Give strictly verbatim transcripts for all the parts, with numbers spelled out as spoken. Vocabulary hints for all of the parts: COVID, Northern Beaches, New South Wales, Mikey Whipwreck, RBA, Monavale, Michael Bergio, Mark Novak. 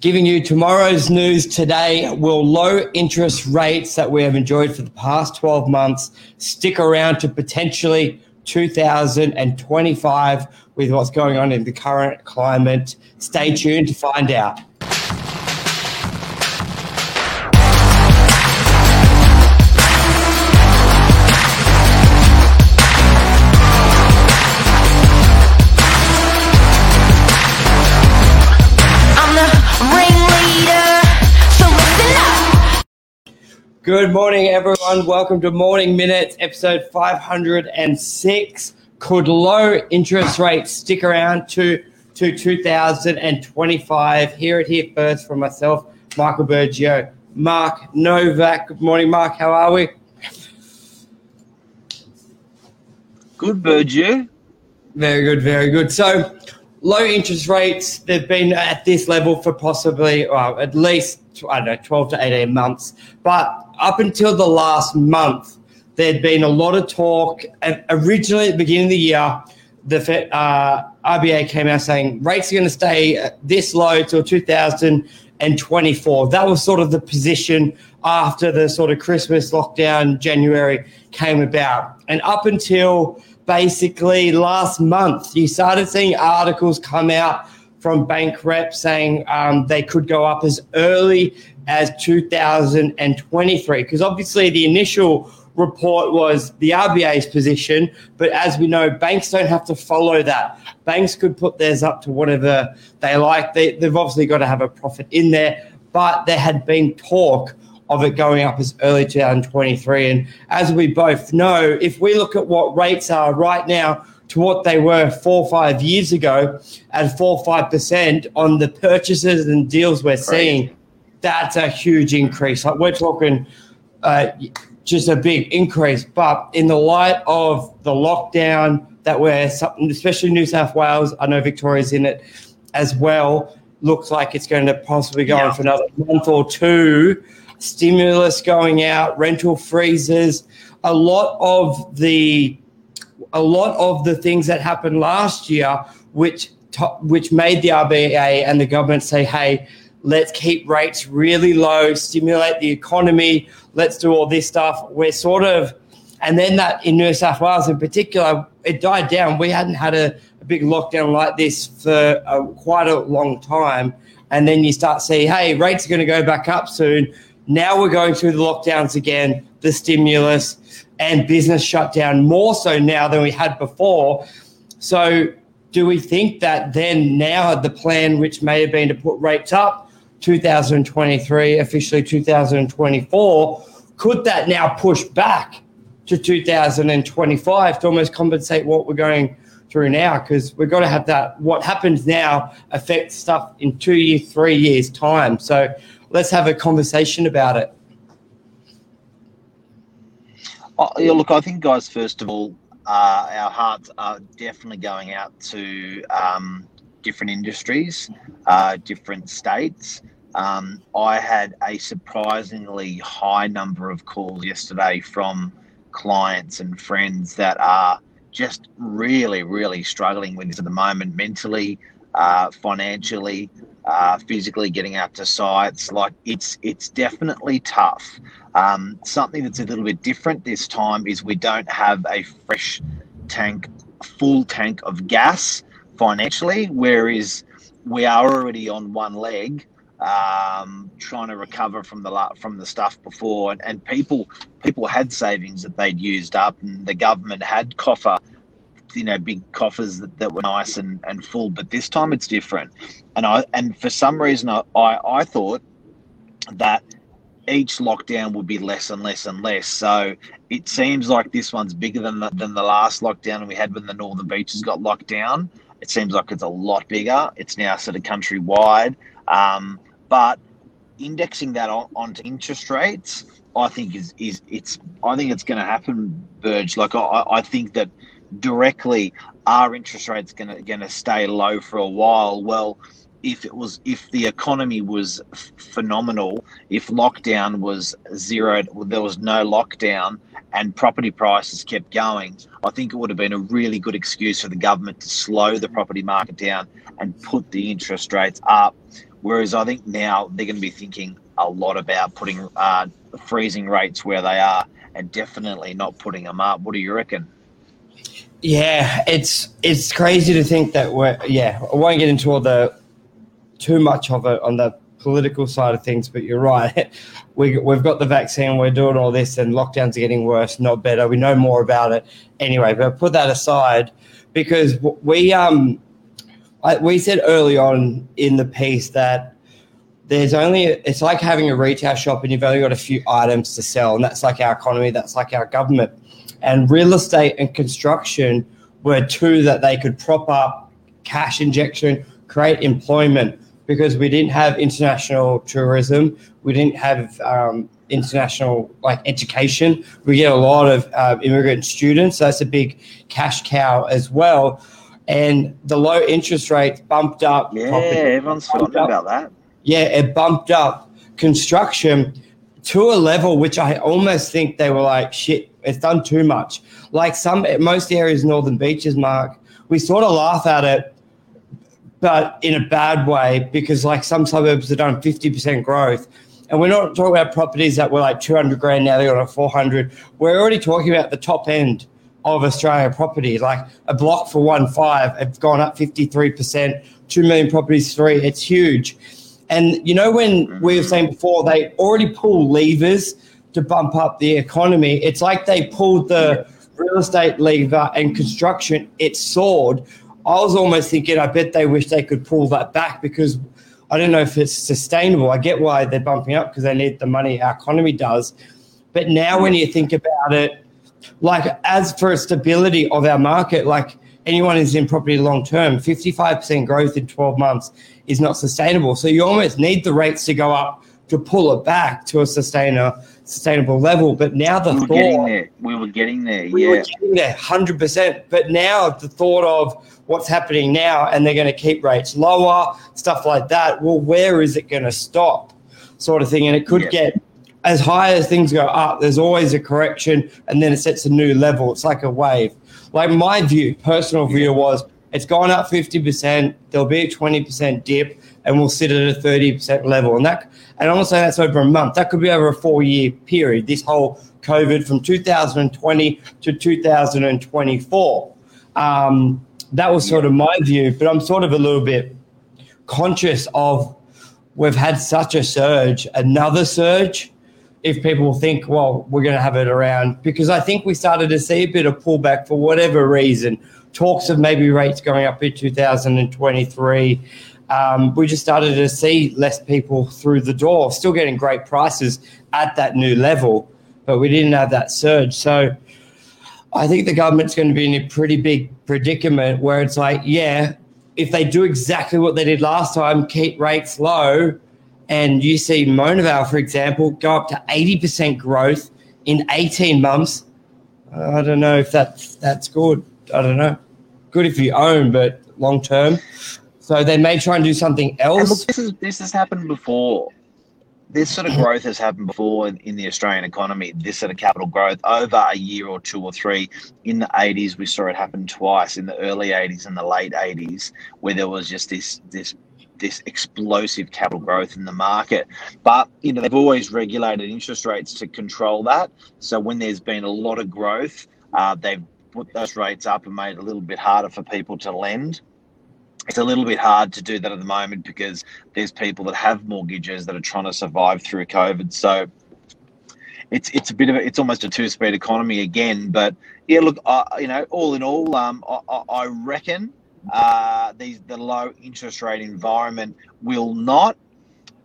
giving you tomorrow's news today. Will low interest rates that we have enjoyed for the past twelve months stick around to potentially two thousand twenty-five with what's going on in the current climate? Stay tuned to find out. Good morning, everyone. Welcome to Morning Minutes, episode five hundred six. Could low interest rates stick around to, to two thousand twenty-five? Hear it here first from myself, Michael Bergio, Mark Novak. Good morning, Mark. How are we? Good, Bergio. Very good, very good. So low interest rates, they've been at this level for possibly, well, at least, I don't know, twelve to eighteen months. But up until the last month, there'd been a lot of talk. And originally, at the beginning of the year, the Fed, uh, R B A came out saying rates are going to stay this low till two thousand twenty-four. That was sort of the position after the sort of Christmas lockdown, January, came about. And up until basically last month, you started seeing articles come out from bank reps saying um, they could go up as early as two thousand twenty-three, because obviously the initial report was the R B A's position, but as we know, banks don't have to follow that. Banks could put theirs up to whatever they like. They, they've obviously got to have a profit in there, but there had been talk of it going up as early two thousand twenty-three. And as we both know, if we look at what rates are right now to what they were four or five years ago at four or five percent on the purchases and deals we're seeing, that's a huge increase. Like, we're talking uh, just a big increase. But in the light of the lockdown that we're, especially New South Wales, I know Victoria's in it as well, looks like it's going to possibly go yeah. on for another month or two. Stimulus going out, rental freezes, a lot of the a lot of the things that happened last year, which to- which made the R B A and the government say, hey, let's keep rates really low, stimulate the economy, let's do all this stuff. We're sort of, and then that in New South Wales in particular, it died down. We hadn't had a, a big lockdown like this for a, quite a long time. And then you start seeing, hey, rates are going to go back up soon. Now we're going through the lockdowns again, the stimulus, and business shutdown more so now than we had before. So do we think that then now the plan, which may have been to put rates up two thousand twenty-three, officially two thousand twenty-four, could that now push back to two thousand twenty-five to almost compensate what we're going through now? Because we've got to have that. What happens now affects stuff in two years, three years time. So let's have a conversation about it. Oh, yeah, look, I think, guys, first of all, uh, our hearts are definitely going out to um, different industries, uh, different states. Um, I had a surprisingly high number of calls yesterday from clients and friends that are just really, really struggling with this at the moment, mentally, uh, financially, uh, physically, getting out to sites. Like, it's it's definitely tough. Um, something that's a little bit different this time is we don't have a fresh tank, full tank of gas financially, whereas we are already on one leg, um, trying to recover from the from the stuff before, and, and people people had savings that they'd used up, and the government had coffer, you know, big coffers that, that were nice and, and full. But this time it's different, and I and for some reason I, I, I thought that each lockdown would be less and less and less. So it seems like this one's bigger than the, than the last lockdown we had when the Northern Beaches got locked down. It seems like it's a lot bigger. It's now sort of countrywide. Um, but indexing that on, onto interest rates, I think is, is it's I think it's going to happen, Burge. Like I, I think that directly, are interest rates going to going to stay low for a while? Well, if it was, if the economy was f- phenomenal, if lockdown was zero, there was no lockdown and property prices kept going, I think it would have been a really good excuse for the government to slow the property market down and put the interest rates up. Whereas I think now they're going to be thinking a lot about putting uh, freezing rates where they are and definitely not putting them up. What do you reckon? Yeah, it's it's crazy to think that we're, yeah, I won't get into all the, too much of it on the political side of things, but you're right. We, we've got the vaccine, we're doing all this, and lockdowns are getting worse, not better. We know more about it anyway, but put that aside because we, um, I, we said early on in the piece that there's only, it's like having a retail shop and you've only got a few items to sell, and that's like our economy, that's like our government. And real estate and construction were two that they could prop up cash injection, create employment, because we didn't have international tourism. We didn't have um, international like education. We get a lot of uh, immigrant students. So that's a big cash cow as well. And the low interest rates bumped up. Yeah, property, everyone's talking about that. Yeah, it bumped up construction to a level which I almost think they were like, shit, it's done too much. Like some, most areas, Northern Beaches, Mark, we sort of laugh at it, but in a bad way, because like some suburbs have done fifty percent growth. And we're not talking about properties that were like two hundred grand now, they're on four hundred. We're already talking about the top end of Australia property, like a block for one five, it's gone up fifty-three percent, two million properties, three, it's huge. And you know, when we were saying before, they already pull levers to bump up the economy. It's like they pulled the real estate lever and construction, it soared. I was almost thinking, I bet they wish they could pull that back because I don't know if it's sustainable. I get why they're bumping up because they need the money, our economy does. But now when you think about it, like as for stability of our market, like anyone who's in property long-term, fifty-five percent growth in twelve months is not sustainable. So you almost need the rates to go up to pull it back to a sustainer, sustainable level. But now the we were thought... Getting there. We were getting there, we yeah. We were getting there, one hundred percent. But now the thought of what's happening now and they're going to keep rates lower, stuff like that, well, where is it going to stop sort of thing? And it could yeah. get... As high as things go up, there's always a correction and then it sets a new level. It's like a wave. Like my view, personal view was it's gone up fifty percent, there'll be a twenty percent dip and we'll sit at a thirty percent level. And that, and I'm not saying that's over a month. That could be over a four-year period, this whole COVID from two thousand twenty to two thousand twenty-four. Um, that was sort of my view, but I'm sort of a little bit conscious of we've had such a surge, another surge. If people think, well, we're going to have it around, because I think we started to see a bit of pullback for whatever reason. Talks of maybe rates going up in two thousand twenty-three. Um, we just started to see less people through the door, still getting great prices at that new level, but we didn't have that surge. So I think the government's going to be in a pretty big predicament where it's like, yeah, if they do exactly what they did last time, keep rates low, and you see Monavale, for example, go up to eighty percent growth in eighteen months. I don't know if that's, that's good. I don't know. Good if you own, but long term. So they may try and do something else. Look, this, is, this has happened before. This sort of growth has happened before in, in the Australian economy, this sort of capital growth over a year or two or three. In the eighties, we saw it happen twice, in the early eighties and the late eighties, where there was just this this. this explosive capital growth in the market. But, you know, they've always regulated interest rates to control that. So when there's been a lot of growth, uh, they've put those rates up and made it a little bit harder for people to lend. It's a little bit hard to do that at the moment because there's people that have mortgages that are trying to survive through COVID. So it's it's a bit of a, it's almost a two-speed economy again. But, yeah, look, I, you know, all in all, um, I, I, I reckon... Uh, these the low interest rate environment will not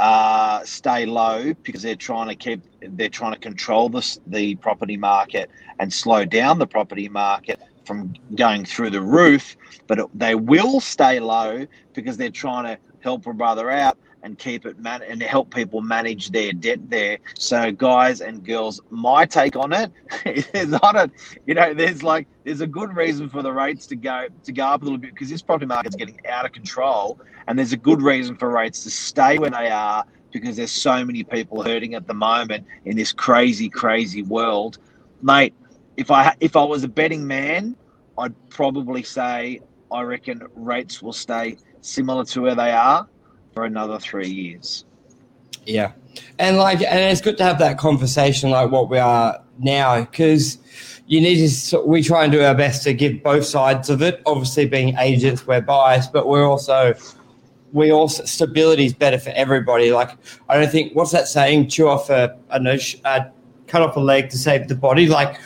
uh, stay low because they're trying to keep they're trying to control the the property market and slow down the property market from going through the roof. But it, they will stay low because they're trying to help a brother out and keep it man- and help people manage their debt there. So guys and girls, my take on it is not a, you know, there's like, there's a good reason for the rates to go, to go up a little bit because this property market's getting out of control, and there's a good reason for rates to stay where they are because there's so many people hurting at the moment in this crazy, crazy world. Mate, if I, if I was a betting man, I'd probably say I reckon rates will stay similar to where they are for another three years. Yeah. And like, and it's good to have that conversation like what we are now, because you need to, we try and do our best to give both sides of it. Obviously being agents, we're biased, but we're also, we also, stability is better for everybody. Like, I don't think, what's that saying? Chew off a, I know, uh, cut off a leg to save the body. Like,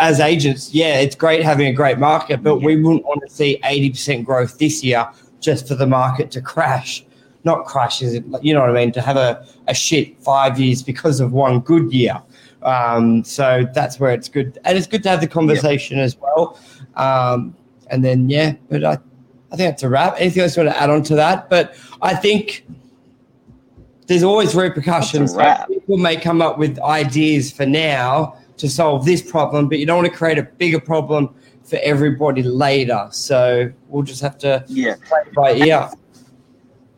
as agents, yeah, it's great having a great market, but yeah. we wouldn't want to see eighty percent growth this year just for the market to crash. Not crash, is it? You know what I mean? To have a, a shit five years because of one good year. Um, so that's where it's good. And it's good to have the conversation yeah. as well. Um, and then, yeah, but I, I think that's a wrap. Anything else you want to add on to that? But I think there's always repercussions. Like, people may come up with ideas for now to solve this problem, but you don't want to create a bigger problem for everybody later. So we'll just have to yeah. play it by ear.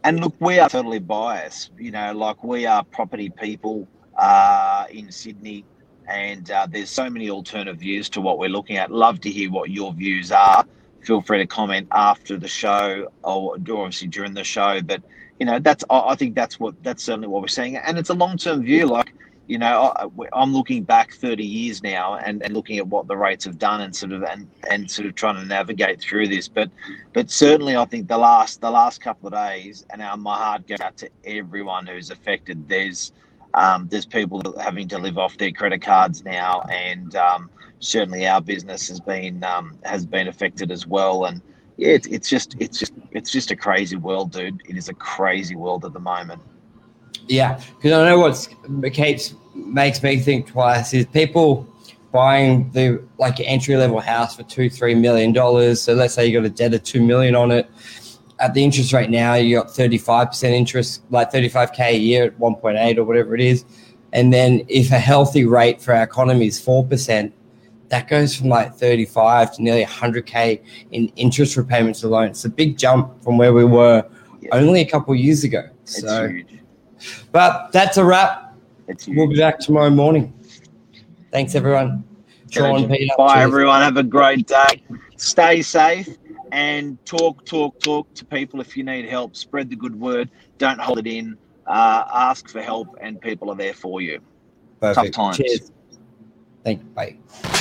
And look, we are totally biased. You know, like, we are property people uh, in Sydney, and uh, there's so many alternative views to what we're looking at. Love to hear what your views are. Feel free to comment after the show or obviously during the show. But you know, that's I think that's what that's certainly what we're seeing, and it's a long-term view. Like, you know, I'm looking back thirty years now and, and looking at what the rates have done and sort of and, and sort of trying to navigate through this. But but certainly I think the last the last couple of days, and our, my heart goes out to everyone who's affected. There's um, there's people having to live off their credit cards now, and um, certainly our business has been um, has been affected as well. And yeah, it's, it's just it's just it's just a crazy world, dude. It is a crazy world at the moment. Yeah, because I know what's keeps makes me think twice is people buying the like entry level house for two, three million dollars. So let's say you got a debt of two million on it. At the interest rate now, you got thirty-five percent interest, like thirty-five K a year at one point eight or whatever it is. And then if a healthy rate for our economy is four percent, that goes from like thirty-five to nearly one hundred K in interest repayments alone. It's a big jump from where we were yeah. only a couple of years ago. It's so huge. But that's a wrap. We'll be back tomorrow morning. Thanks, everyone. Sean, Peter, bye, cheers. Everyone. Have a great day. Stay safe and talk, talk, talk to people if you need help. Spread the good word. Don't hold it in. Uh, ask for help, and people are there for you. Perfect. Tough times. Cheers. Thank you. Bye.